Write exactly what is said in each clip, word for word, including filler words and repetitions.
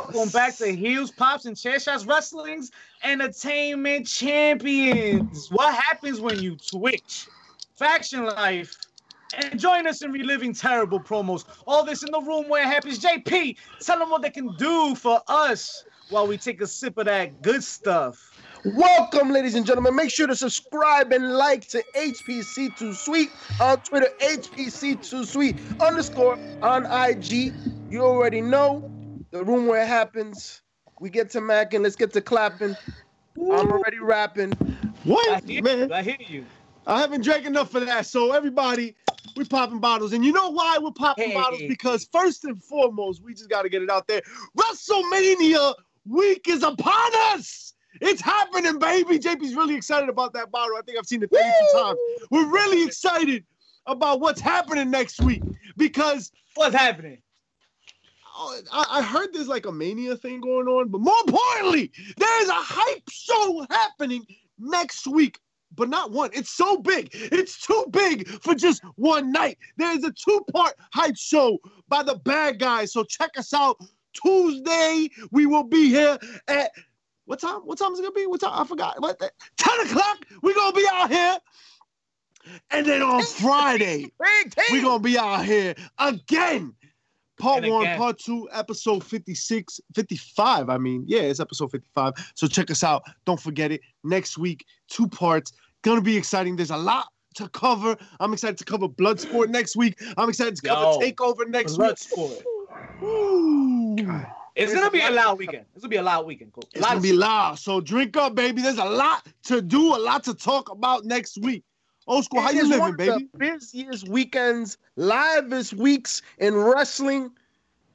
welcome back to Heels, Pops, and Chair Shots, Wrestling's Entertainment Champions. What happens when you twitch? Faction life. And join us in reliving terrible promos. All this in the room where it happens. J P, tell them what they can do for us while we take a sip of that good stuff. Welcome, ladies and gentlemen. Make sure to subscribe and like to H P C two Sweet on Twitter, H P C two Sweet underscore on I G. You already know the room where it happens. We get to macking. Let's get to clapping. Ooh. I'm already rapping. What? I hear, man. I hear you. I haven't drank enough for that. So everybody, we're popping bottles. And you know why we're popping hey. bottles? Because first and foremost, we just got to get it out there. WrestleMania week is upon us. It's happening, baby. J P's really excited about that bottle. I think I've seen it thirty-two times. We're really excited about what's happening next week because... What's happening? I, I heard there's like a mania thing going on, but more importantly, there's a hype show happening next week, but not one. It's so big. It's too big for just one night. There's a two-part hype show by the bad guys, so check us out. Tuesday, we will be here at... What time? What time is it going to be? What time? I forgot. What? ten o'clock, we're going to be out here. And then on Friday, we're going to be out here again. Part one, again. Part two, episode fifty-six, fifty-five. I mean, yeah, it's episode fifty-five. So check us out. Don't forget it. Next week, two parts. Going to be exciting. There's a lot to cover. I'm excited to cover Bloodsport next week. I'm excited to cover Yo, Takeover next Bloodsport. week. Bloodsport. It's going to be a loud weekend. It's going to be a loud weekend. Cool. It's going to be loud. So drink up, baby. There's a lot to do, a lot to talk about next week. Old school, how you living, baby? It is one of the busiest weekends, livest weeks in wrestling.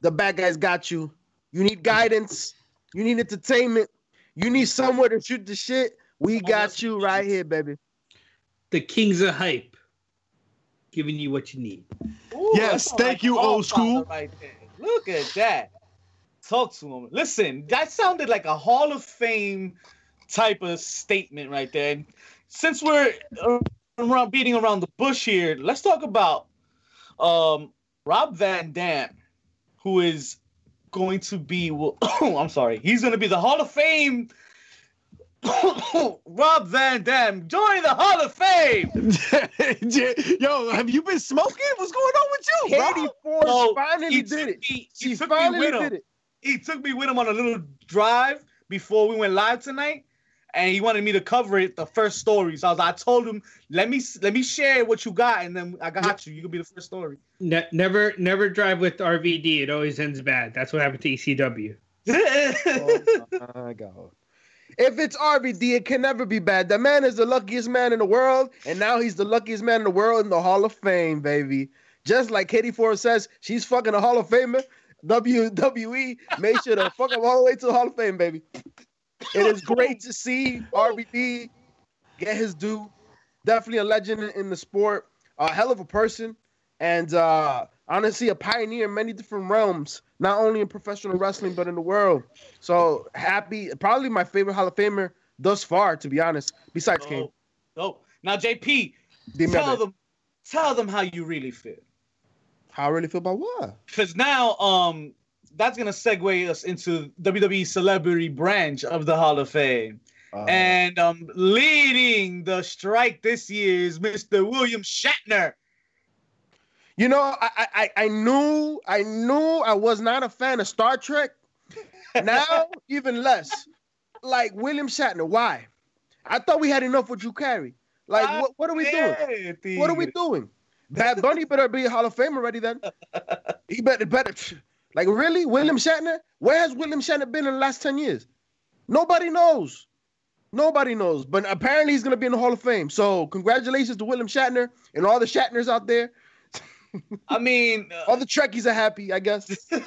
The bad guys got you. You need guidance. You need entertainment. You need somewhere to shoot the shit. We got you right here, baby. The kings of hype. Giving you what you need. Ooh, yes, thank you, old school. Right there. Look at that. Talk to him. Listen, that sounded like a Hall of Fame type of statement right there. And since we're around beating around the bush here, let's talk about um, Rob Van Dan, who is going to be, well, oh, I'm sorry, he's going to be the Hall of Fame. Rob Van Dam, join the Hall of Fame. Yo, have you been smoking? What's going on with you? Katie Force oh, finally did it. He, he she took finally me with him. did it. He took me with him on a little drive before we went live tonight, and he wanted me to cover it, the first story. So I was, I told him, let me let me share what you got, and then I got you. You can be the first story. Ne- never, never drive with R V D. It always ends bad. That's what happened to E C W. Oh my God. If it's R V D, it can never be bad. The man is the luckiest man in the world, and now he's the luckiest man in the world in the Hall of Fame, baby. Just like Katie Force says, she's fucking a Hall of Famer. W W E made sure to fuck up all the way to the Hall of Fame, baby. It is great to see R V D get his due. Definitely a legend in the sport. A hell of a person. And uh, honestly, a pioneer in many different realms. Not only in professional wrestling, but in the world. So happy, probably my favorite Hall of Famer thus far, to be honest. Besides Kane. Oh, now J P, Demon tell them, tell them how you really feel. How I really feel about what? Because now, um, that's gonna segue us into W W E Celebrity branch of the Hall of Fame, uh, and um, leading the strike this year is Mister William Shatner. You know, I, I I knew I knew I was not a fan of Star Trek. Now, even less. Like, William Shatner, why? I thought we had enough with Drew Carey. Like, what, what are we doing? What are we doing? Bad Bunny better be a Hall of Fame already then. He better, better. Like, really? William Shatner? Where has William Shatner been in the last ten years? Nobody knows. Nobody knows. But apparently he's going to be in the Hall of Fame. So congratulations to William Shatner and all the Shatners out there. I mean, uh, all the Trekkies are happy, I guess. uh,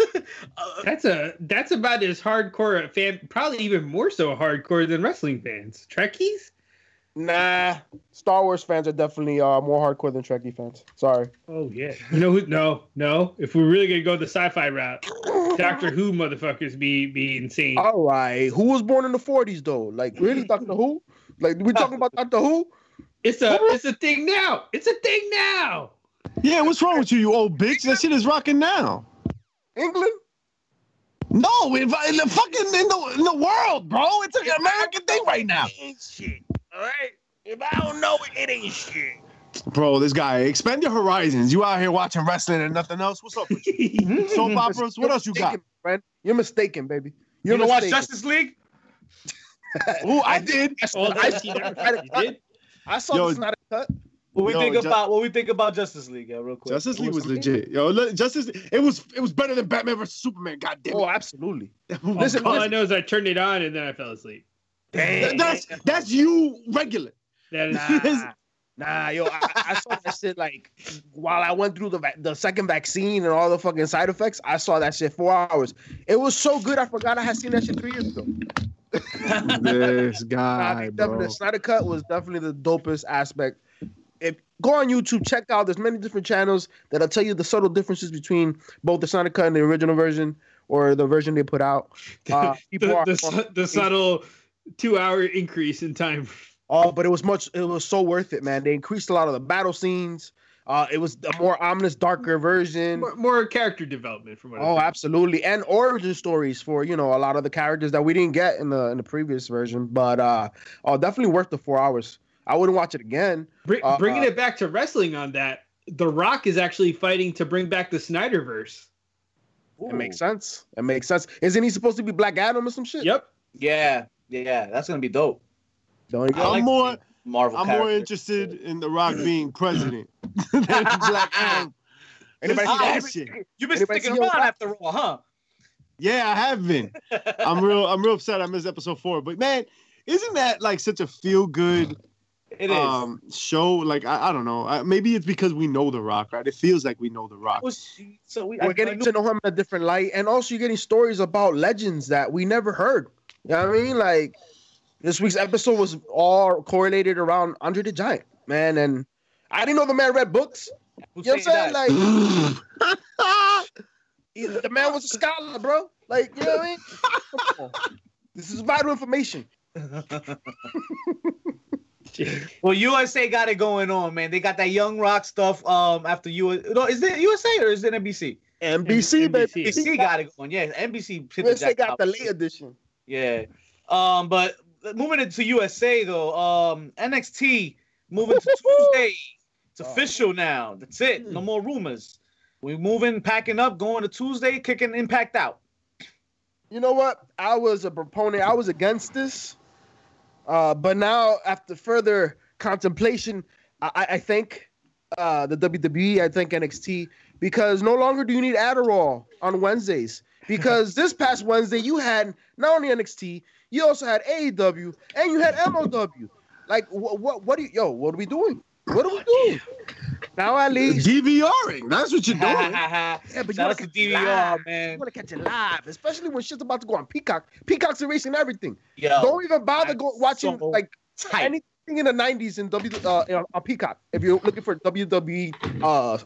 that's a that's about as hardcore a fan, probably even more so hardcore than wrestling fans. Trekkies? Nah, Star Wars fans are definitely uh, more hardcore than Trekkie fans. Sorry. Oh yeah. You know who? No, no. If we're really gonna go the sci-fi route, Doctor Who motherfuckers be be insane. All right. Who was born in the forties though? Like really, Doctor Who? Like we talking about Doctor Who? It's a it's a thing now. It's a thing now. Yeah, what's wrong with you, you old bitch? That shit is rocking now. England? No, in the fucking in the in the world, bro. It's an if American thing right now. It ain't shit. All right. If I don't know it, it ain't shit. Bro, this guy, expand your horizons. You out here watching wrestling and nothing else. What's up with you? Soap operas. What else you got? Friend? You're mistaken, baby. You're you gonna watch Justice League? Ooh, I did. Well, I, I did. I saw yo, this not a cut. What we yo, think just, about what we think about Justice League, yo, real quick. Justice League was legit, yo. Look, Justice, it was it was better than Batman versus Superman. God damn it. Oh, absolutely. Listen, all listen. I know is I turned it on and then I fell asleep. Damn. That's that's you regular. That is. Nah. Nah, yo, I, I saw that shit, like, while I went through the va- the second vaccine and all the fucking side effects, I saw that shit four hours. It was so good, I forgot I had seen that shit three years ago. This guy, nah, bro. The Snyder Cut was definitely the dopest aspect. If go on YouTube, check out, there's many different channels that'll tell you the subtle differences between both the Snyder Cut and the original version, or the version they put out. Uh, the the, the, the subtle two-hour increase in time. Oh, but it was much. It was so worth it, man. They increased a lot of the battle scenes. Uh, it was a more ominous, darker version. More, more character development from what. Oh, absolutely, and origin stories for you know a lot of the characters that we didn't get in the in the previous version. But uh, oh, definitely worth the four hours. I wouldn't watch it again. Br- uh, bringing it back to wrestling on that, The Rock is actually fighting to bring back the Snyderverse. Ooh. It makes sense. It makes sense. Isn't he supposed to be Black Adam or some shit? Yep. Yeah. Yeah. That's gonna be dope. Don't I'm like more Marvel I'm character. More interested in The Rock being president than Black Adam. Anybody see that shit? You've been sticking around after all, huh? Yeah, I have been. I'm real I'm real upset I missed episode four. But man, isn't that like such a feel-good it is. Um, show? Like, I, I don't know. I, maybe it's because we know The Rock, right? It feels like we know The Rock. Was, so we, We're I, getting I to know him in a different light. And also you're getting stories about legends that we never heard. You know what I mean? Like... This week's episode was all correlated around Andre the Giant, man. And I didn't know the man read books. You know what I'm saying? Like, the man was a scholar, bro. Like, you know what I mean? Come on. This is vital information. Well, U S A got it going on, man. They got that Young Rock stuff um, after U S A. No, is it U S A or is it N B C? N B C, N B C baby. N B C got it going, yeah. N B C. U S A got the late edition. Yeah. Um, but... Moving into U S A though, um, N X T moving to Tuesday. It's official now. That's it. No more rumors. We're moving, packing up, going to Tuesday, kicking Impact out. You know what? I was a proponent. I was against this, uh, but now after further contemplation, I, I thank uh, the W W E. I thank N X T because no longer do you need Adderall on Wednesdays. Because this past Wednesday you had not only N X T. You also had A E W and you had M O W. Like, what? What? What do you? Yo, what are we doing? What are we doing? Now I leave. DVRing. That's what you're doing. Yeah, but you want to D V R, man. You want to catch it live, especially when shit's about to go on Peacock. Peacock's erasing everything. Yo, don't even bother go, watching so like tight. Anything in the nineties in W uh, on Peacock if you're looking for W W E uh,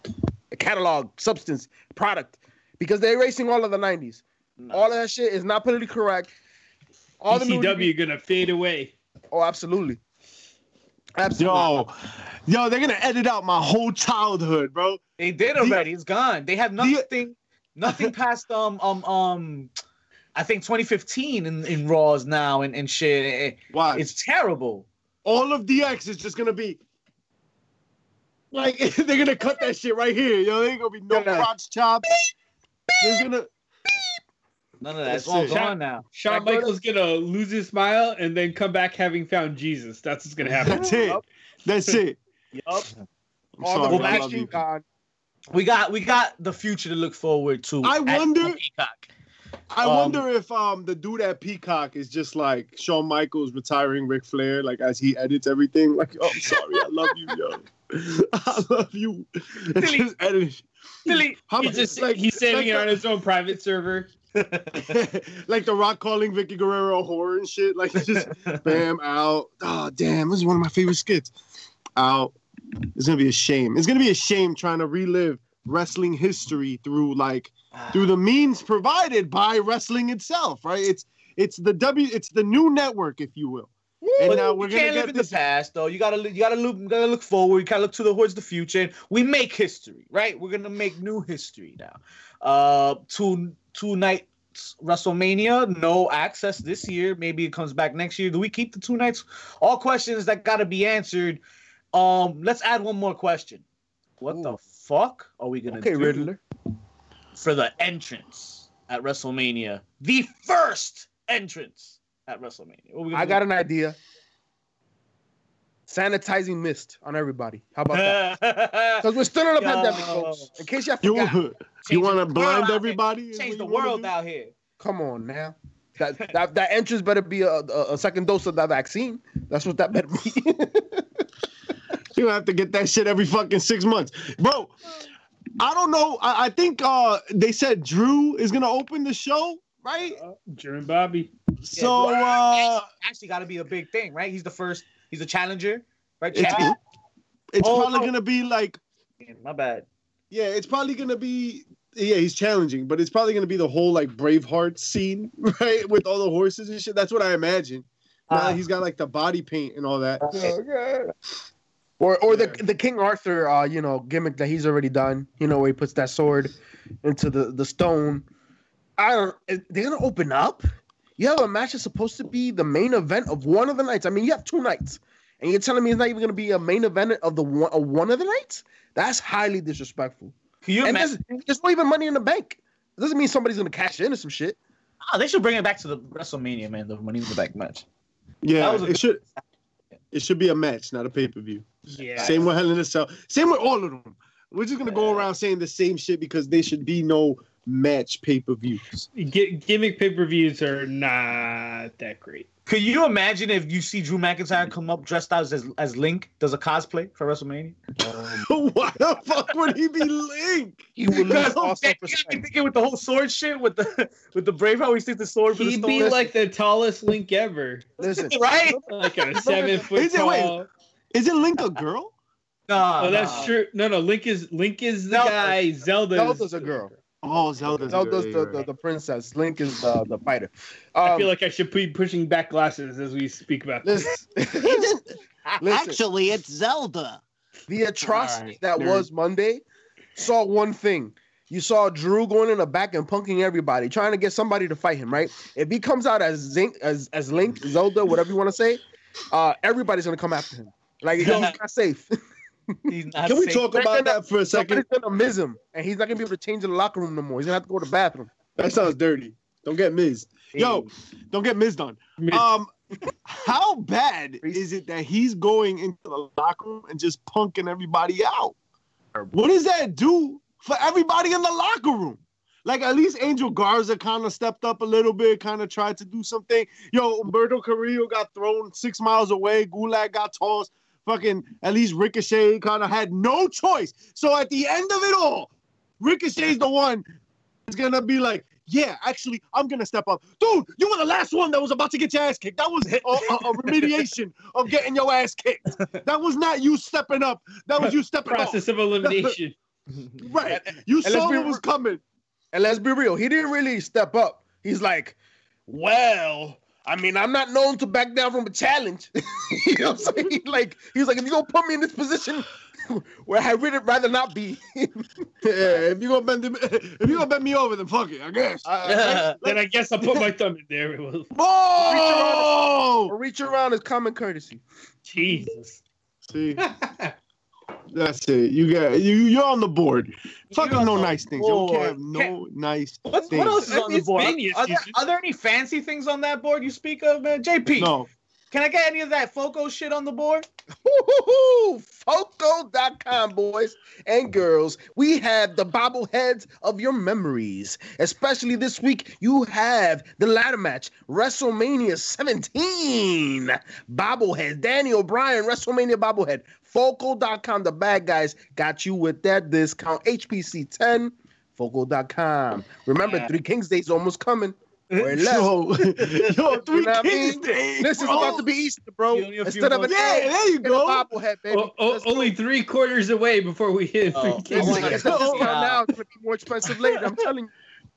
catalog substance product because they're erasing all of the nineties. No. All of that shit is not politically correct. All E C W gonna fade away. Oh, absolutely. Absolutely. Yo, yo, they're gonna edit out my whole childhood, bro. They did already. The, it's gone. They have nothing, the, nothing past um um um. I think twenty fifteen in, in Raws now and, and shit. Why? It's terrible. All of D X is just gonna be like they're gonna cut that shit right here. Yo, there ain't gonna be no props chops. They're gonna. None of that. That's it's all gone now. Shawn Michaels going to lose his smile and then come back having found Jesus. That's what's going to happen. That's it. That's it. Yep. I'm all sorry, the I love you. God. We got we got the future to look forward to. I wonder Peacock. I um, wonder if um the dude at Peacock is just like Shawn Michaels retiring Ric Flair, like as he edits everything. Like, oh, I'm sorry. I love you, yo. I love you. It's just editing. Really? He's just like he's saving like, it on his own private server. Like The Rock calling Vicky Guerrero a whore and shit. Like it's just bam out. Oh damn, this is one of my favorite skits. Out. It's gonna be a shame. It's gonna be a shame trying to relive wrestling history through like through the means provided by wrestling itself, right? It's it's the W it's the new network, if you will. And but now we're you can't live in this. The past, though. You gotta, you gotta look, you gotta look forward. You gotta look to the towards the future. And we make history, right? We're gonna make new history now. Uh, two, two night WrestleMania, no access this year. Maybe it comes back next year. Do we keep the two nights? All questions that got to be answered. Um, let's add one more question. What Ooh. the fuck are we going to okay, do Riddler. for the entrance at WrestleMania? The first entrance at WrestleMania. What are we gonna I do? got an idea. Sanitizing mist on everybody. How about that? Because we're still in a Yo. pandemic, folks. In case y'all forgot. You, you want to blind everybody? Change the world out here. Come on now. That that, that entrance better be a, a, a second dose of that vaccine. That's what that better be. You have to get that shit every fucking six months. Bro, I don't know. I, I think uh, they said Drew is going to open the show, right? Uh, Drew and Bobby. So, yeah, uh... actually got to be a big thing, right? He's the first... He's a challenger, right? It's, it, it's oh, probably no. gonna be like, my bad. Yeah, it's probably gonna be. Yeah, he's challenging, but it's probably gonna be the whole like Braveheart scene, right? With all the horses and shit. That's what I imagine. Uh, now he's got like the body paint and all that. Okay. Or or yeah. the the King Arthur, uh, you know, gimmick that he's already done. You know, where he puts that sword into the, the stone. I don't. They're gonna open up. You have a match that's supposed to be the main event of one of the nights. I mean, you have two nights, and you're telling me it's not even going to be a main event of the one of one of the nights? That's highly disrespectful. Can you and there's, there's not even money in the bank. It doesn't mean somebody's going to cash in or some shit. Oh, they should bring it back to the WrestleMania, man. The money in the bank match. Yeah, it should. Match. It should be a match, not a pay per view. Yeah. Same with Hell in a Cell. Same with all of them. We're just going to yeah. go around saying the same shit because they should be no. match pay-per-views. G- gimmick pay-per-views are not that great. Could you imagine if you see Drew McIntyre come up dressed out as as Link, does a cosplay for WrestleMania? Um, Why the fuck would he be Link? He would lose all percent. Thinking with the whole sword shit, with the with the Braveheart, we stick the sword. For He'd the be like the tallest Link ever. Listen, right? Like a seven foot is it, tall. Wait, isn't Link a girl? No, oh, that's no. true. No, no, Link is Link is the Zelda. guy. Zelda Zelda's a girl. Oh, Zelda's, Zelda's the, the, the princess. Link is the, the fighter. Um, I feel like I should be pushing back glasses as we speak about this. Listen, actually, it's Zelda. The atrocity right, that dude. was Monday saw one thing. You saw Drew going in the back and punking everybody, trying to get somebody to fight him, right? If he comes out as, Zink, as, as Link, Zelda, whatever you want to say, uh, everybody's going to come after him. Like, he's not safe. He's not Can we safe. talk about that for a second? He's gonna miss him, and he's not gonna be able to change in the locker room no more. He's gonna have to go to the bathroom. That sounds dirty. Don't get missed. Yo, don't get missed on. Um, how bad is it that he's going into the locker room and just punking everybody out? What does that do for everybody in the locker room? Like, at least Angel Garza kind of stepped up a little bit, kind of tried to do something. Yo, Umberto Carrillo got thrown six miles away. Gulak got tossed. Fucking, at least Ricochet kind of had no choice. So at the end of it all, Ricochet's the one that's going to be like, yeah, actually, I'm going to step up. Dude, you were the last one that was about to get your ass kicked. That was a, a, a remediation of getting your ass kicked. That was not you stepping up. That was you stepping up. Process off. of elimination. Right. You and saw what was coming. And let's be real. He didn't really step up. He's like, well... I mean, I'm not known to back down from a challenge. You know what I'm saying? Like, he was like, if you're going to put me in this position where I would rather not be. Yeah, if you're going to bend me over, then fuck it, I guess. Uh, yeah. Then I guess I'll put my thumb in there. Whoa! Reach around is common courtesy. Jesus. See? That's it. You got you. You're on the board. Fucking no nice things. You can't have no nice things. What else is on the board? Are there, are there any fancy things on that board you speak of, man? J P. No. Can I get any of that Foco shit on the board? Foco dot com, boys and girls. We have the bobbleheads of your memories. Especially this week, you have the ladder match, WrestleMania seventeen bobblehead. Danny O'Brien, WrestleMania bobblehead. Foco dot com, the bad guys got you with that discount. H P C ten, Foco dot com. Remember, yeah. Three Kings Day's almost coming. We're yo, yo, Three you know Kings I mean? Day. This bro. is about to be Easter, bro. Instead of a day, there you go. Bobblehead, baby. O- o- only go. three quarters away before we hit oh. Three Kings. Day. It's gonna be more expensive later. I'm telling you.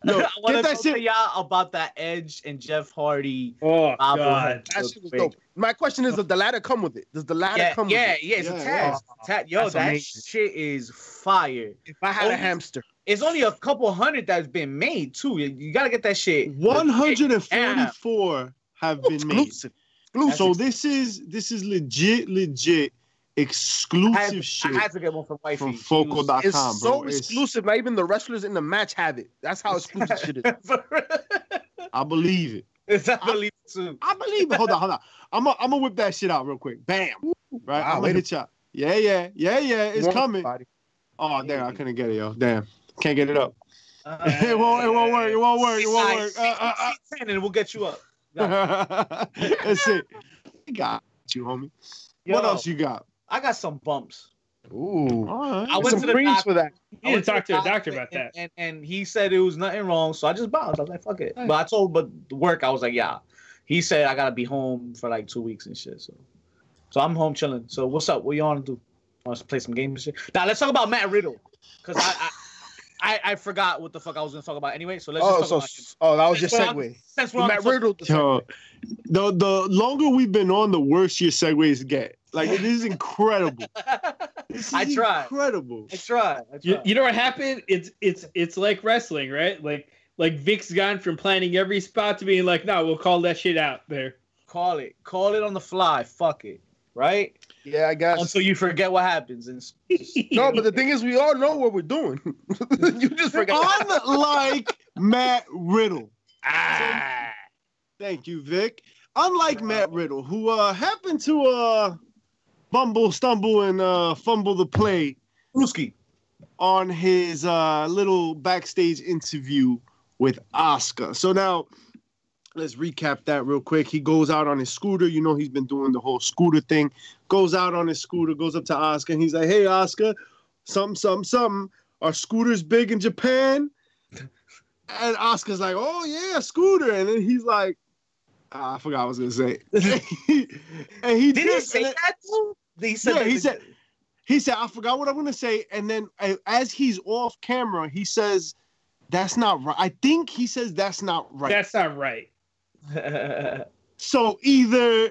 Yo, I want to talk shit. to y'all about that Edge and Jeff Hardy. Oh, God. That shit was dope. My question is, does the ladder come with it? Does the ladder yeah, come yeah, with yeah, it? Yeah, yeah, it's a tag. Yo, That's that amazing. shit is fire. If I had oh, a hamster. It's only a couple hundred that's been made, too. You, you got to get that shit. one hundred forty-four have been made. So this is this is legit, legit exclusive I had to, shit. I had to get one from wifey. From Foco dot com, It's com, so bro. exclusive. Not even the wrestlers in the match have it. That's how exclusive shit is. I believe it. It's I believe it, too. I believe it. Hold on, hold on. I'm going to whip that shit out real quick. Bam. Right? Wow, I made it, y'all. Yeah, yeah. Yeah, yeah. It's coming. Body. Oh, damn. I couldn't get it, yo. Damn. Can't get it up. Uh, it won't. It won't work. It won't work. It won't work. Uh, uh, uh. And we'll get you up. Got it. That's it. We got you, homie. Yo, what else you got? I got some bumps. Ooh. Right. I went some to the doctor for that. I went to talk to the doctor about and, that, and, and he said it was nothing wrong. So I just bounced. I was like, fuck it. But I told, but work. I was like, yeah. He said I gotta be home for like two weeks and shit. So, so I'm home chilling. So what's up? What y'all wanna do? Want to play some games and shit? Now let's talk about Matt Riddle, cause I. I I, I forgot what the fuck I was gonna talk about anyway, so let's. Oh, just talk so about oh, that was since your segue. Since we're on Matt Riddle, yo, the the longer we've been on, the worse your segues get. Like it is incredible. This is I try. Incredible. I try. I try. You, you know what happened? It's it's it's like wrestling, right? Like like Vic's gone from planning every spot to being like, no, nah, we'll call that shit out there. Call it. Call it on the fly. Fuck it. Right? Yeah, I guess. Until you forget what happens. And no, but the thing is, we all know what we're doing. You just forgot. Unlike Matt Riddle. Ah. Thank you, Vic. Unlike Matt Riddle, who uh, happened to uh, bumble, stumble, and uh, fumble the play Ruski. On his uh, little backstage interview with Asuka. So now... let's recap that real quick. He goes out on his scooter. You know he's been doing the whole scooter thing. Goes out on his scooter, goes up to Asuka, and he's like, hey, Asuka, something, something, something. Are scooters big in Japan? And Asuka's like, oh, yeah, scooter. And then he's like, ah, I forgot what I was going to say. And he Did did, he say and then, that? He said yeah, that he, said, he said, I forgot what I'm going to say. And then as he's off camera, he says, that's not right. I think he says that's not right. That's not right. So either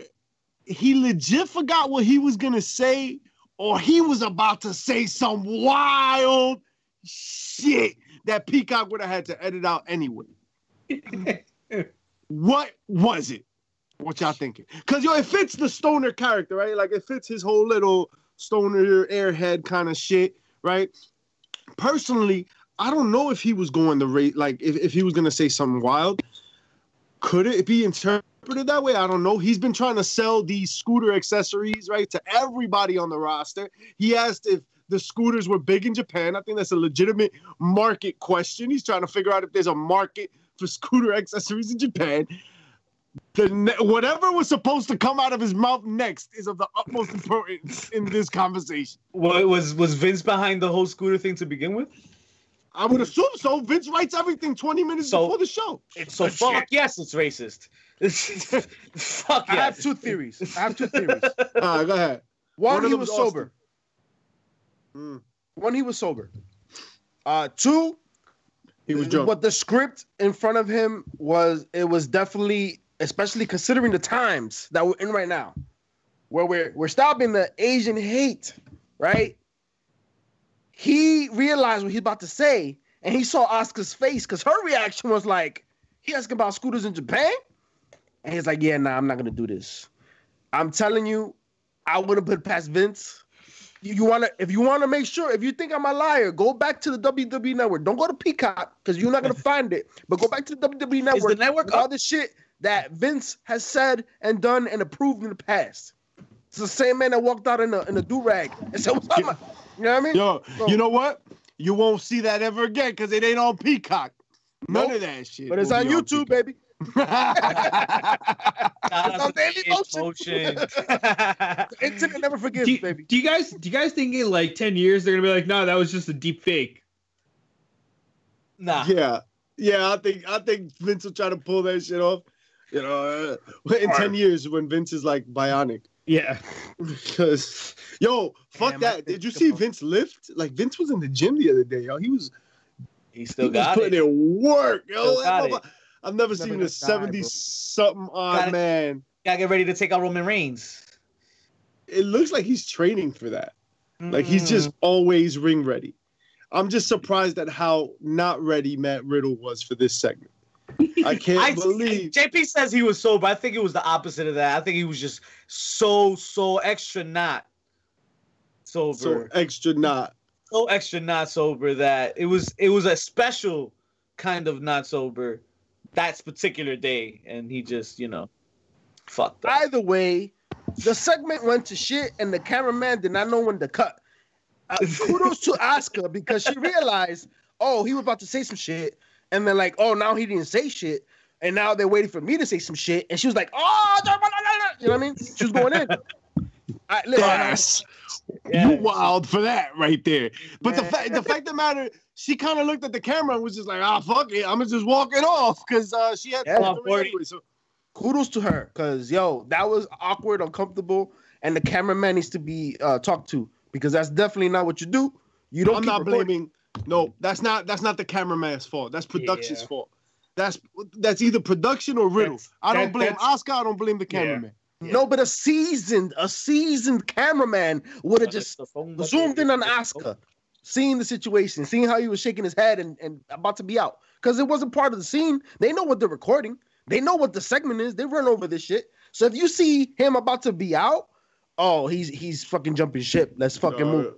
he legit forgot what he was gonna say, or he was about to say some wild shit that Peacock would have had to edit out anyway. What was it? What y'all thinking? Because yo, it fits the stoner character, right? Like it fits his whole little stoner airhead kind of shit, right? Personally, I don't know if he was going to rate, like if, if he was gonna say something wild. Could it be interpreted that way? I don't know. He's been trying to sell these scooter accessories, right, to everybody on the roster. He asked if the scooters were big in Japan. I think that's a legitimate market question. He's trying to figure out if there's a market for scooter accessories in Japan. The ne- whatever was supposed to come out of his mouth next is of the utmost importance in this conversation. Well, it was was Vince behind the whole scooter thing to begin with? I would assume so. Vince writes everything twenty minutes so, before the show. So fuck shit. Yes, it's racist. Fuck yes. I have two theories. I have two theories. All right, go ahead. One, One he was sober. Mm. One, he was sober. Uh, two, he was drunk. But the script in front of him was, it was definitely, especially considering the times that we're in right now, where we're, we're stopping the Asian hate, right? He realized what he's about to say, and he saw Asuka's face because her reaction was like, he asking about scooters in Japan? And he's like, yeah, nah, I'm not going to do this. I'm telling you, I wouldn't put past Vince. You, you wanna, if you want to make sure, if you think I'm a liar, go back to the W W E Network. Don't go to Peacock because you're not going to find it. But go back to the W W E Network. Is the network all the shit that Vince has said and done and approved in the past. It's the same man that walked out in a, in a do-rag and said, what's up, man? You know what I mean? Yo, so, you know what? You won't see that ever again because it ain't on Peacock. None nope. of that shit. But it's on YouTube, on baby. It's on Daily Motion. Internet never forgives, do, baby. Do you guys? Do you guys think in like ten years they're gonna be like, no, that was just a deep fake? Nah. Yeah, yeah. I think I think Vince will try to pull that shit off. You know, uh, in All ten right. years when Vince is like bionic. Yeah, because yo, fuck Damn, that. Did you see Vince lift? Like Vince was in the gym the other day, yo. He was, he still he got was putting it. in work, yo. Got it. I've never He's seen a seventy-something odd man. Gotta get ready to take out Roman Reigns. It looks like he's training for that. Mm. Like he's just always ring ready. I'm just surprised at how not ready Matt Riddle was for this segment. I can't I, believe. J P says he was sober. I think it was the opposite of that. I think he was just so, so extra not sober. So extra not. So extra not sober that it was it was a special kind of not sober that particular day. And he just, you know, fucked up. Either way, the segment went to shit and the cameraman did not know when to cut. Uh, kudos to Asuka because she realized, oh, he was about to say some shit. And they're like, oh, now he didn't say shit. And now they're waiting for me to say some shit. And she was like, oh, blah, blah, blah. You know what I mean? She was going in. I, listen, yes. Yeah. You wild for that right there. But yeah. the, fa- the fact of the matter, she kind of looked at the camera and was just like, ah, fuck it. I'm going to just walk it off because uh, she had yeah, forty. So kudos to her because, yo, that was awkward, uncomfortable. And the cameraman needs to be uh, talked to because that's definitely not what you do. You don't I'm keep not recording. blaming. No, that's not that's not the cameraman's fault. That's production's yeah. fault. That's that's either production or Riddle. That's, I don't that, blame Oscar. I don't blame the cameraman. Yeah. Yeah. No, but a seasoned a seasoned cameraman would have just zoomed in on Oscar, seeing the situation, seeing how he was shaking his head and, and about to be out because it wasn't part of the scene. They know what they're recording. They know what the segment is. They run over this shit. So if you see him about to be out, oh, he's he's fucking jumping ship. Let's fucking no. move.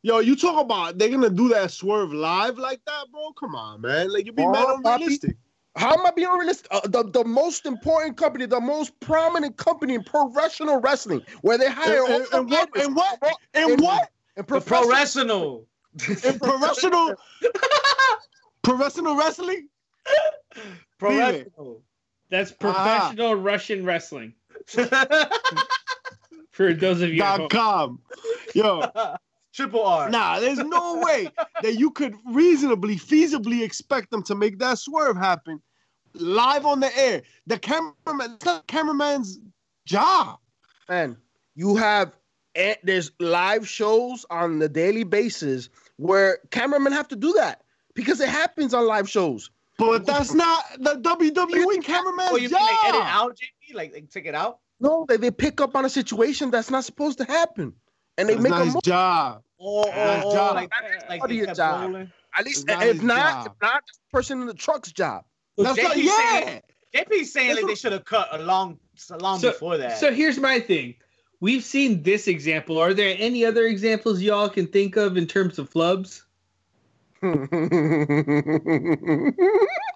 Yo, you talk about they're gonna do that swerve live like that, bro? Come on, man. Like, you be oh, mad unrealistic. How am I being unrealistic? Uh, the, the most important company, the most prominent company in professional wrestling, where they hire and, and, and what and what and, and what and professional and professional professional wrestling. Professional. That's professional ah. Russian wrestling. For those of you dot com, yo. Triple R. Nah, there's no way that you could reasonably, feasibly expect them to make that swerve happen live on the air. The cameraman, the cameraman's job. Man, you have there's live shows on the daily basis where cameramen have to do that because it happens on live shows. But that's not the W W E cameraman's oh, you job. Like edit out, J P? Like, like take it out? No, they they pick up on a situation that's not supposed to happen, and they that's make not a his move. Job. Oh, oh, oh job. Like, like part of your job. Rolling. At least, not if not, job. if not, the person in the truck's job. Well, that's J P not, yeah. J P's saying that like they should have cut a long, a long so, before that. So here's my thing: we've seen this example. Are there any other examples y'all can think of in terms of flubs?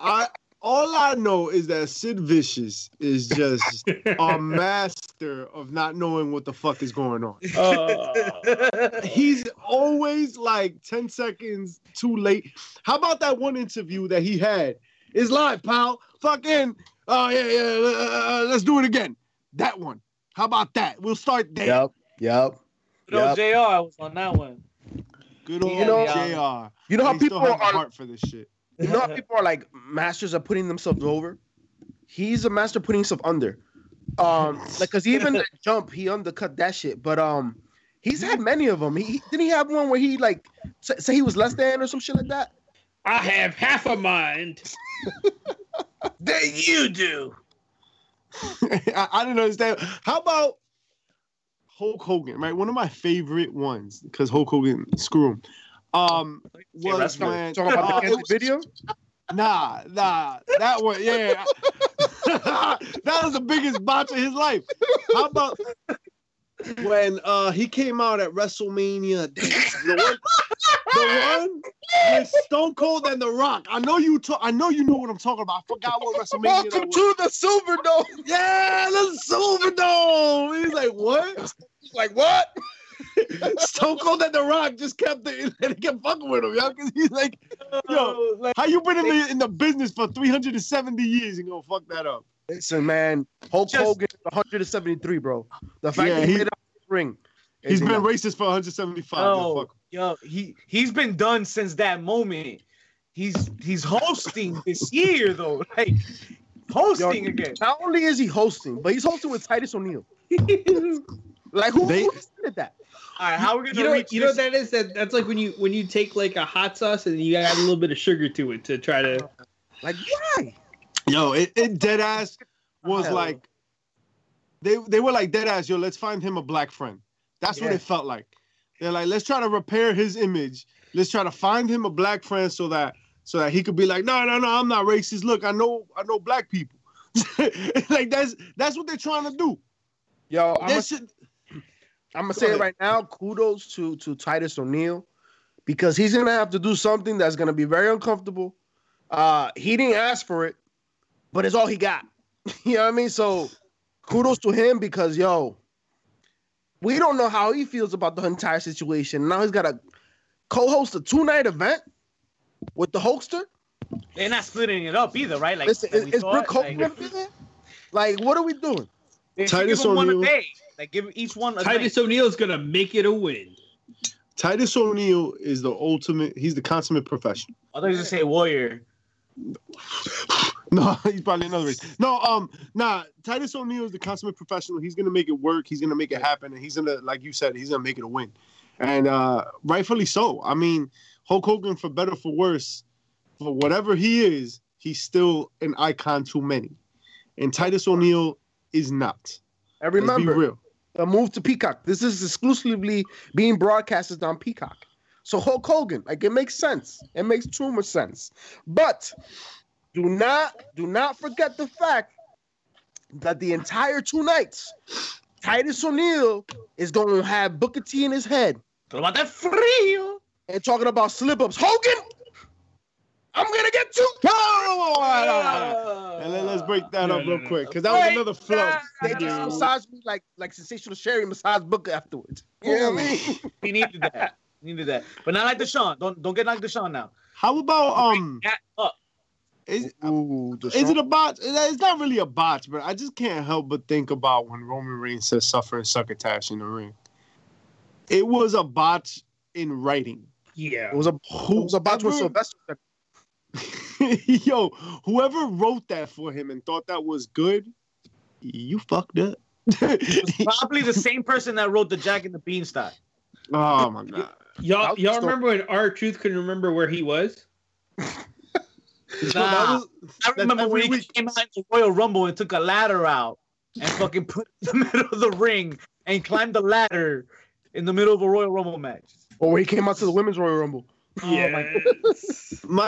I all I know is that Sid Vicious is just a mass. Of not knowing what the fuck is going on. Uh. He's always like ten seconds too late. How about that one interview that he had? It's live, pal. Fucking, oh, yeah, yeah, uh, let's do it again. That one. How about that? We'll start there. Yep, yep. Good yep. old J R was on that one. Good old, old J R. You know how people are heart for this shit. You know how people are like masters are putting themselves over? He's a master putting himself under. Um, like, cause even the jump, he undercut that shit. But um, he's had many of them. He didn't he have one where he like say, say he was less than or some shit like that. I have half a mind that you do. I, I don't understand. How about Hulk Hogan? Right, one of my favorite ones because Hulk Hogan, screw him. Um, was yeah, when talking about uh, the was, video. Nah, nah, that one, yeah. That was the biggest botch of his life. How about when uh, he came out at WrestleMania? The one, the one with Stone Cold and The Rock. I know you. To- I know you know what I'm talking about. I forgot what WrestleMania. Welcome was. To the Silverdome. Yeah, the Silverdome. He's like, what? He's like, what? Stone Cold and The Rock just kept the, they kept fucking with him, y'all, because he's like, yo, like, how you been in the, in the business for three hundred seventy years and gonna fuck that up? Listen, man, Hulk just, Hogan one hundred seventy-three, bro. The fact yeah, that he made up the ring. He's been enough. Racist for one hundred seventy-five. Yo, fuck. yo he, he's been done since that moment. He's he's hosting this year, though. Like, hosting yo, again. Not only is he hosting, but he's hosting with Titus O'Neil. Like, who, they, who did that? All right, how are we gonna? You know, reach you know what that is that that's like when you when you take like a hot sauce and you add a little bit of sugar to it to try to, like, why? Yo, it, it dead ass was oh. like, they they were like dead ass. Yo, let's find him a black friend. That's yeah. what it felt like. They're like, let's try to repair his image. Let's try to find him a black friend so that so that he could be like, no, no, no, I'm not racist. Look, I know I know black people. Like that's that's what they're trying to do. Yo, I'm gonna should... go say ahead. It right now. Kudos to to Titus O'Neil, because he's gonna have to do something that's gonna be very uncomfortable. Uh, he didn't ask for it, but it's all he got. You know what I mean? So kudos to him, because yo, we don't know how he feels about the entire situation. Now he's got to co-host a two-night event with the Hulkster. They're not splitting it up either, right? Like, listen, like is, is Brick Hogan like, there? Like, what are we doing? Titus O'Neil. Like, give each one a Titus O'Neil's gonna make it a win. Titus O'Neil is the ultimate. He's the consummate professional. I thought you were gonna say warrior. No, he's probably another race. No, um, nah. Titus O'Neil is the consummate professional. He's gonna make it work. He's gonna make it happen, and he's gonna, like you said, he's gonna make it a win, and uh, rightfully so. I mean, Hulk Hogan, for better for worse, for whatever he is, he's still an icon to many, and Titus O'Neil is not. And remember, be real. A move to Peacock. This is exclusively being broadcasted on Peacock. So Hulk Hogan, like, it makes sense. It makes too much sense. But do not, do not forget the fact that the entire two nights, Titus O'Neil is going to have Booker T in his head. Talking about that frio. And talking about slip-ups. Hogan, I'm going to get you. Oh! And then let's break that yeah, up real no, no, quick, because that was another flow. They just massaged me like, like Sensational Sherry massaged Booker afterwards. You know what I mean? He needed that. He needed that. But not like Deshaun. Don't, don't get like Deshaun now. How about... um? Break that up. Is, Ooh, is it a botch? It's not really a botch, but I just can't help but think about when Roman Reigns says suffer and succotash in the ring. It was a botch in writing. Yeah. It was a, who, it was a botch with Sylvester. Yo, whoever wrote that for him and thought that was good, you fucked up. It was probably the same person that wrote the Jack and the Beanstalk. Oh, my God. Y'all, y'all remember when R-Truth couldn't remember where he was? Nah, was, I remember when he week. came out of the Royal Rumble and took a ladder out and fucking put it in the middle of the ring and climbed the ladder in the middle of a Royal Rumble match. Or when he came out to the Women's Royal Rumble. Yeah. Oh my,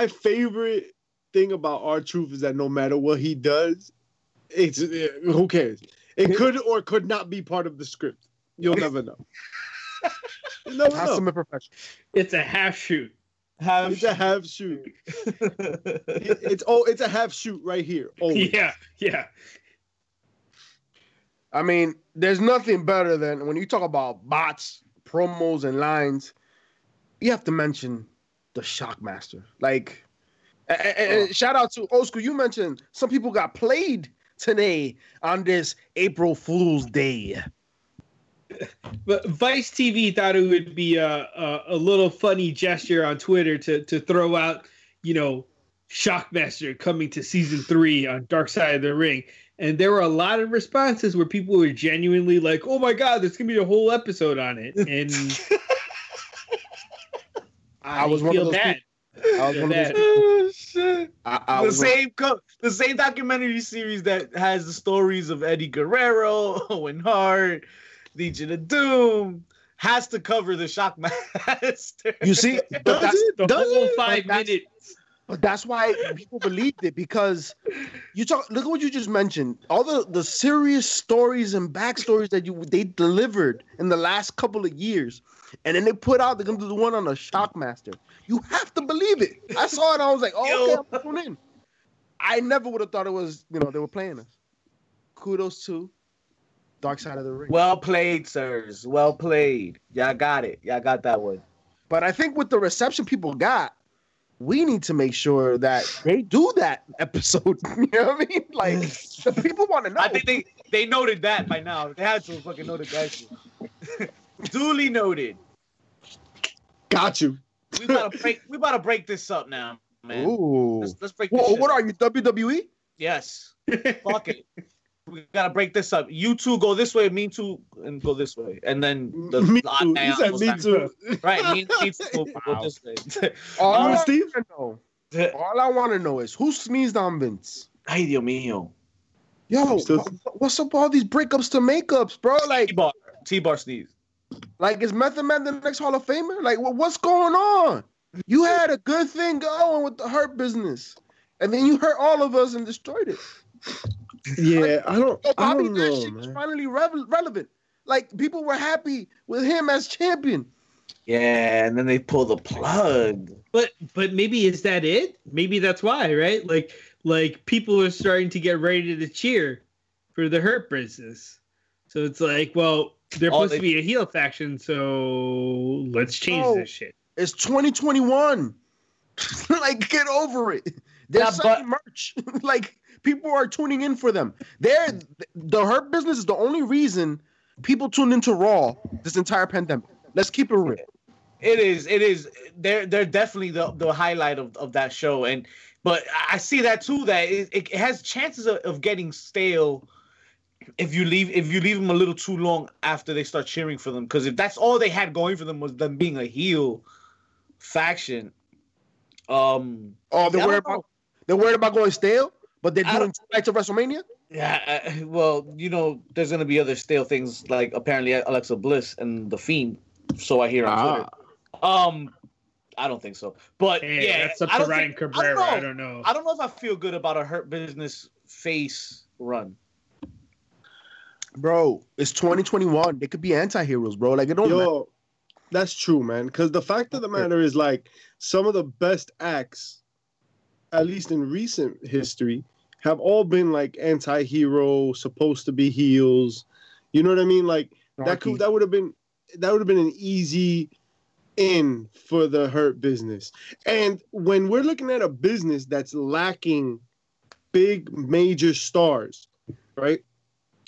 my favorite thing about R-Truth is that no matter what he does, it's it, who cares? It could or could not be part of the script. You'll never know. You'll never know. It's a half shoot. Half it's shoot. a half shoot. it, it's oh, it's a half shoot right here. Always. Yeah, yeah. I mean, there's nothing better than when you talk about bots, promos, and lines. You have to mention the Shockmaster. Like, oh. and, and shout out to Old School. You mentioned some people got played today on this April Fool's Day. But Vice T V thought it would be a, a, a little funny gesture on Twitter to, to throw out, you know, Shockmaster coming to season three on Dark Side of the Ring. And there were a lot of responses where people were genuinely like, oh my God, there's going to be a whole episode on it. And I, I was one of those bad. people. I was one bad. of those people. I, I the, was same co- the same documentary series that has the stories of Eddie Guerrero, Owen Hart, Legion of Doom has to cover the Shockmaster. You see, but that's the does whole it? five but minutes. But that's why people believed it, because you talk. Look at what you just mentioned. All the, the serious stories and backstories that you they delivered in the last couple of years, and then they put out they're gonna do the one on the Shockmaster. You have to believe it. I saw it. I was like, oh, okay, I'm in. I never would have thought it was. You know, they were playing us. Kudos to Dark Side of the Ring. Well played, sirs. Well played. Y'all got it. Y'all got that one. But I think with the reception people got, we need to make sure that they do that episode. You know what I mean? Like, the people want to know. I think they, they noted that by now. They had to fucking note that. Duly noted. Got you. We about to break. We about to break this up now, man. Ooh. Let's, let's break. This Whoa, what up. are you, W W E? Yes. Fuck it. We gotta break this up. You two go this way, me too, and go this way, and then the me the too. You said me too. Too. Right, me and Steve go, wow. go this way. All, all, I Steve? Know, all I want to know is who sneezed on Vince. Ay, Dios mío. Yo, still... what's up with all these breakups to makeups, bro? Like T-bar, T-bar sneeze. Like, is Method Man the next Hall of Famer? Like, what, what's going on? You had a good thing going with the Hurt Business, and then you hurt all of us and destroyed it. Yeah, like, I don't. So Bobby, I don't know, that shit was finally re- relevant. Like, people were happy with him as champion. Yeah, and then they pull the plug. But but maybe is that it? Maybe that's why, right? Like like people are starting to get ready to cheer for the Hurt Business. So it's like, well, they're oh, supposed they... to be a heel faction, so let's change oh, this shit. It's twenty twenty-one. Like, get over it. There's yeah, but... merch. Like, people are tuning in for them. They're, the Hurt Business is the only reason people tuned into Raw this entire pandemic. Let's keep it real. It is. It is. They're they're definitely the, the highlight of, of that show. And but I see that too. That it, it has chances of, of getting stale if you leave if you leave them a little too long after they start cheering for them. Because if that's all they had going for them was them being a heel faction. Um. Oh, they're worried about they're worried about going stale, but they're doing back to WrestleMania. Yeah, I, well, you know, there's going to be other stale things, like apparently Alexa Bliss and The Fiend, so I hear on ah. Twitter. Um, I don't think so. But, hey, yeah. That's up to Ryan think, Cabrera. I don't, I don't know. I don't know if I feel good about a Hurt Business face run. Bro, it's twenty twenty-one. They could be anti-heroes, bro. Like, it don't Yo, matter. That's true, man. Because the fact of the matter is, like, some of the best acts, at least in recent history, have all been like anti-hero, supposed to be heels. You know what I mean? Like Rocky. that could that would have been that would have been an easy in for the Hurt Business. And when we're looking at a business that's lacking big major stars, right?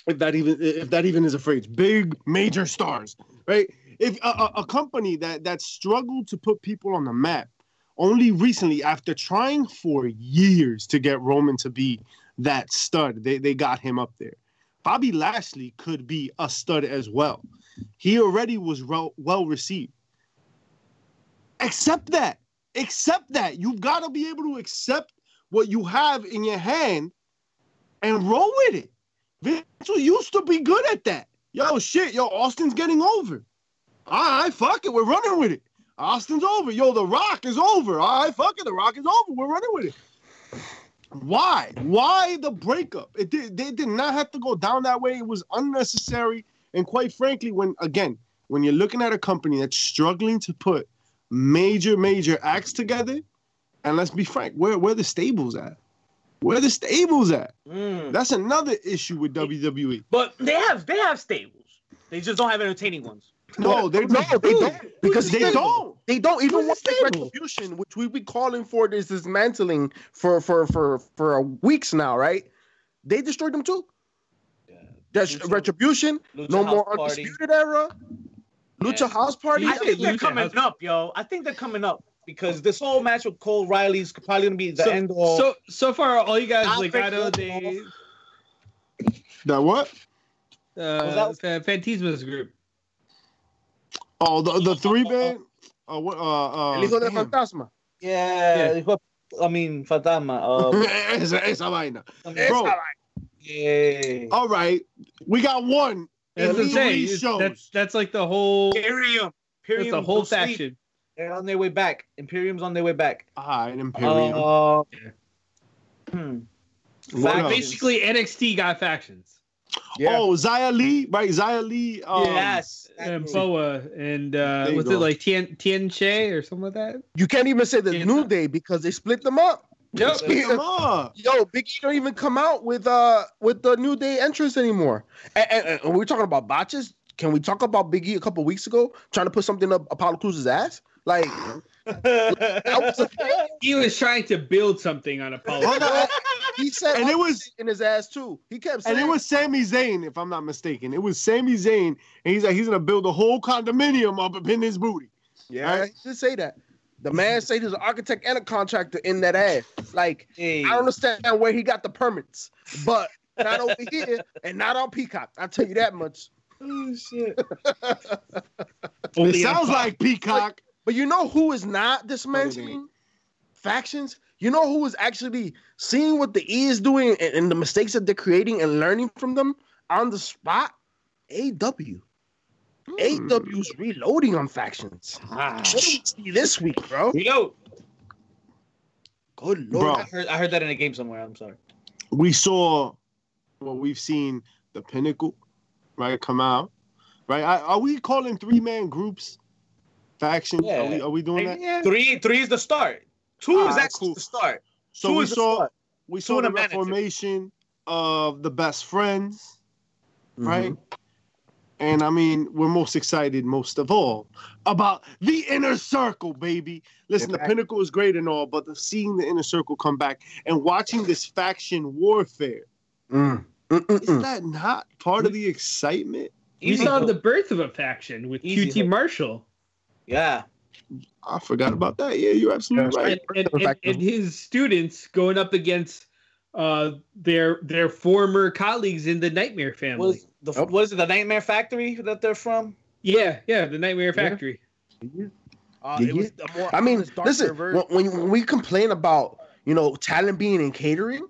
If that even if that even is a phrase, big major stars, right? If a, a company that that struggled to put people on the map. Only recently, after trying for years to get Roman to be that stud, they, they got him up there. Bobby Lashley could be a stud as well. He already was re- well-received. Accept that. Accept that. You've got to be able to accept what you have in your hand and roll with it. Vince used to be good at that. Yo, shit, yo, Austin's getting over. All right, fuck it. We're running with it. Austin's over. Yo, The Rock is over. All right, fuck it. The Rock is over. We're running with it. Why? Why the breakup? It did, they did not have to go down that way. It was unnecessary. And quite frankly, when again, when you're looking at a company that's struggling to put major, major acts together, and let's be frank, where where the stables at? Where the stables at? Mm. That's another issue with W W E. But they have they have stables. They just don't have entertaining ones. No, they no, they don't because they don't. They don't even want the retribution, which we've been calling for this dismantling for for for for weeks now, right? They destroyed them too. Yeah. That's Lucha, retribution. Lucha no more party. Undisputed Era. Lucha yeah. House Party. I think Lucha they're coming house. up, yo. I think they're coming up because this whole match with Cole Riley is probably gonna be the so, end. All. So so far, all you guys Legado de. That what? Uh, oh, that Fantasma's group. Oh, the the three band. Uh, what? Uh, uh, El hijo de Fantasma. Yeah, yeah. I mean Fantasma. Uh, esa, esa vaina, bro. Yeah. All right, we got one. That's insane. That's that's like the whole Imperium. Imperium, the whole faction. Sleep. They're on their way back. Imperium's on their way back. Ah, an Imperium. Uh, hmm. Fact, basically, N X T got factions. Yeah. Oh, Zia Lee, right? Zia Lee. Um, yes. And Boa. And uh, was it like Tien, Tien Che or something like that? You can't even say the Tien New Day because they split them up. Yep. Split them up. Yo, Big E don't even come out with uh with the New Day entrance anymore. And, and, and we're talking about botches. Can we talk about Big E a couple weeks ago trying to put something up Apollo Crews' ass? Like, was a- he was trying to build something on Apollo. He said, and it was in his ass too. He kept saying, and it was Sami Zayn, if I'm not mistaken. It was Sami Zayn, and he's like, he's gonna build a whole condominium up in his booty. Yeah, right? He did say that. The man said he's an architect and a contractor in that ass. Like, hey. I don't understand where he got the permits, but not over here and not on Peacock. I'll tell you that much. Oh shit! It sounds like Peacock. But you know who is not dismantling factions? You know who is actually seeing what the E is doing and, and the mistakes that they're creating and learning from them on the spot? A W. Mm. A W's reloading on factions. Ah. What do we see this week, bro? Reload. Good Lord. Bro, I heard, I heard that in a game somewhere. I'm sorry. We saw, well, we've seen the Pinnacle, right, come out. Right? I, are we calling three-man groups factions? Yeah. Are we, are we doing I, that? Yeah. Three three is the start. Two ah, is actually cool. the start. So Two we, is saw, the start. we saw we saw the formation of the Best Friends, mm-hmm. right? And, I mean, we're most excited, most of all, about the Inner Circle, baby. Listen, the Pinnacle is great and all, but the, seeing the Inner Circle come back and watching this faction warfare, mm. is that not part of the excitement? You saw the birth of a faction with Q T Marshall. Yeah. I forgot about that. Yeah, you're absolutely right. And, and, and, and his students going up against uh, their their former colleagues in the Nightmare family. Was the, oh. Was it the Nightmare Factory that they're from? Yeah, yeah, the Nightmare Factory. Yeah. Uh, it was the more, I mean, listen, when, when we complain about, you know, talent being in catering,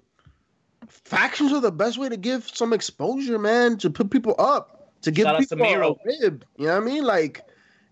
factions are the best way to give some exposure, man, to put people up, to give Shout people to a rib. You know what I mean? Like,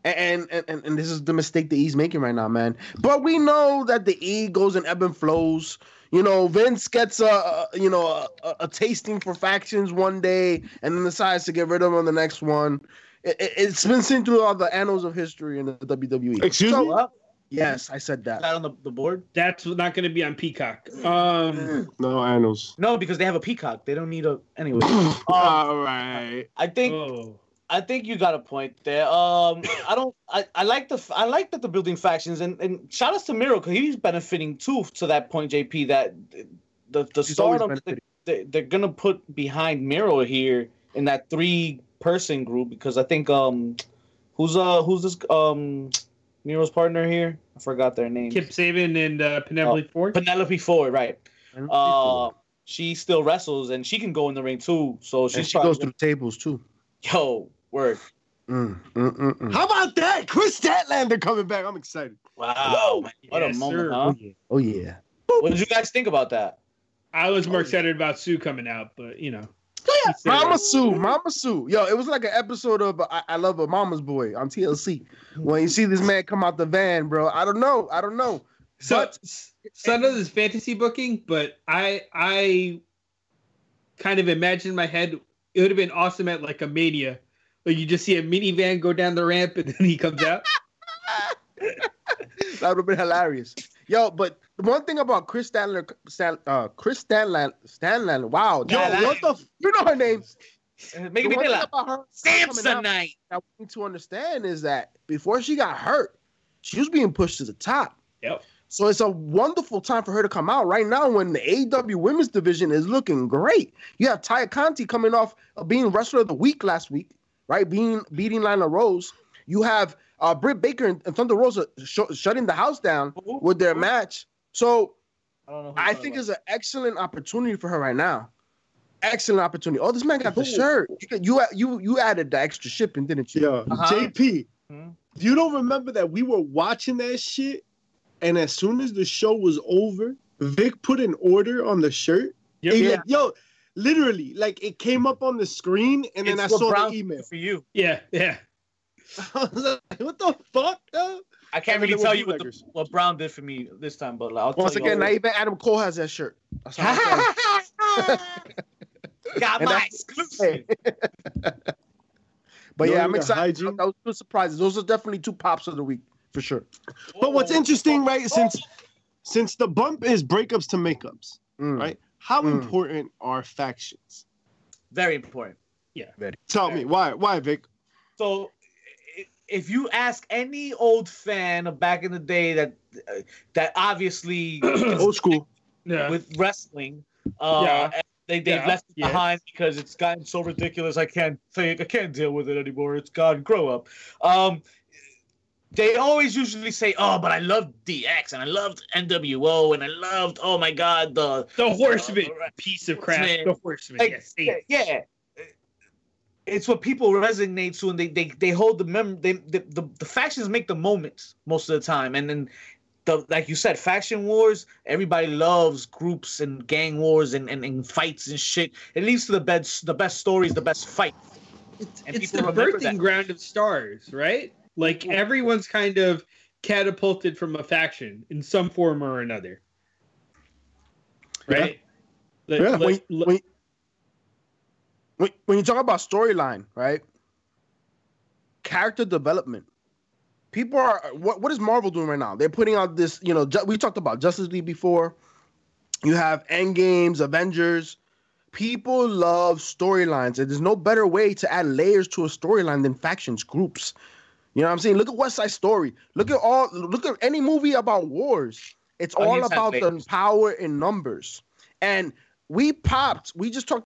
And, and and and this is the mistake that he's making right now, man. But we know that the E goes in ebb and flows. You know, Vince gets a, a you know a, a, a tasting for factions one day, and then decides to get rid of them on the next one. It, it, it's been seen through all the annals of history in the W W E. Excuse so, me? Uh, yes, I said that. Is that on the, the board? That's not going to be on Peacock. Um, no annals. No, because they have a Peacock. They don't need a anyway. um, all right. I think. Oh. I think you got a point there. Um, I don't. I, I like the. I like that the building factions and, and shout outs to Miro because he's benefiting too. To that point, J P, that the the stardom they, they're gonna put behind Miro here in that three person group because I think um, who's uh who's this um Miro's partner here? I forgot their name. Kip Saban and uh, Penelope oh, Ford. Penelope Ford, right? Penelope uh, Ford. She still wrestles and she can go in the ring too. So she's and she goes through tables too. Yo. Word. Mm, mm, mm, mm. How about that? Chris Statlander coming back. I'm excited. Wow. What yes, a moment, sir. Huh? Oh, yeah. What did you guys think about that? I was more oh, excited yeah. about Sue coming out, but, you know. Yeah. Mama Sue. Mama Sue. Yo, it was like an episode of I, I Love a Mama's Boy on T L C. When you see this man come out the van, bro, I don't know. I don't know. So, but, some of this fantasy booking, but I, I kind of imagined in my head it would have been awesome at like a Mania. But you just see a minivan go down the ramp and then he comes out. That would have been hilarious. Yo, but one thing about Chris Statlander, uh, Chris Statlander, Statlander, wow. Yo, what the f- you know her name. Make me feel like Samsonite. I need to understand is that before she got hurt, she was being pushed to the top. Yep. So it's a wonderful time for her to come out right now when the A E W women's division is looking great. You have Taya Conti coming off of being wrestler of the week last week. Right, being beating Lana Rose, you have uh, Britt Baker and, and Thunder Rosa sh- shutting the house down with their match. So I, don't know I think it's an excellent opportunity for her right now. Excellent opportunity. Oh, this man got the shirt. You you you added the extra shipping, didn't you? Yeah. Uh-huh. J P, hmm? You don't remember that we were watching that shit, and as soon as the show was over, Vic put an order on the shirt. Yep. Yeah. Like, yo. Literally, like it came up on the screen, and it's then I saw Brown the email for you. Yeah, yeah. I was like, what the fuck? Though? I can't really tell you what, the, what Brown did for me this time, but like, I'll once tell again, now even Adam Cole has that shirt. That's all got my exclusive. But no, yeah, I'm excited. I was two surprises. Those are definitely two pops of the week for sure. Whoa, but what's whoa, interesting, whoa, right? Whoa. Since since the bump is breakups to makeups, mm. right? How mm. important are factions? Very important. Yeah. Very. Tell Very. me why? Why, Vic? So, if you ask any old fan of back in the day that uh, that obviously old school yeah. with wrestling, uh, yeah. they they yeah. left it yeah. behind because it's gotten so ridiculous. I can't think. I can't deal with it anymore. It's God, grow up. Um, They always usually say, "Oh, but I loved D X and I loved N W O and I loved, oh my God, the the Horseman uh, piece of crap, the Horseman." Like, yes, yeah, yeah, it's what people resonate to, and they they, they hold the mem they the, the the factions make the moments most of the time, and then the like you said, faction wars. Everybody loves groups and gang wars and, and, and fights and shit. It leads to the best the best stories, the best fights. it's, it's the birthing ground of stars, right? Like everyone's kind of catapulted from a faction in some form or another, right? Yeah. Like, yeah. Like, when, when, when, when you talk about storyline, right? Character development. People are what? What is Marvel doing right now? They're putting out this, you know. Ju- we talked about Justice League before. You have Endgames, Avengers. People love storylines, and there's no better way to add layers to a storyline than factions, groups. You know what I'm saying? Look at West Side Story. Look at all. Look at any movie about wars. It's all about the power in numbers. And we popped. We just talked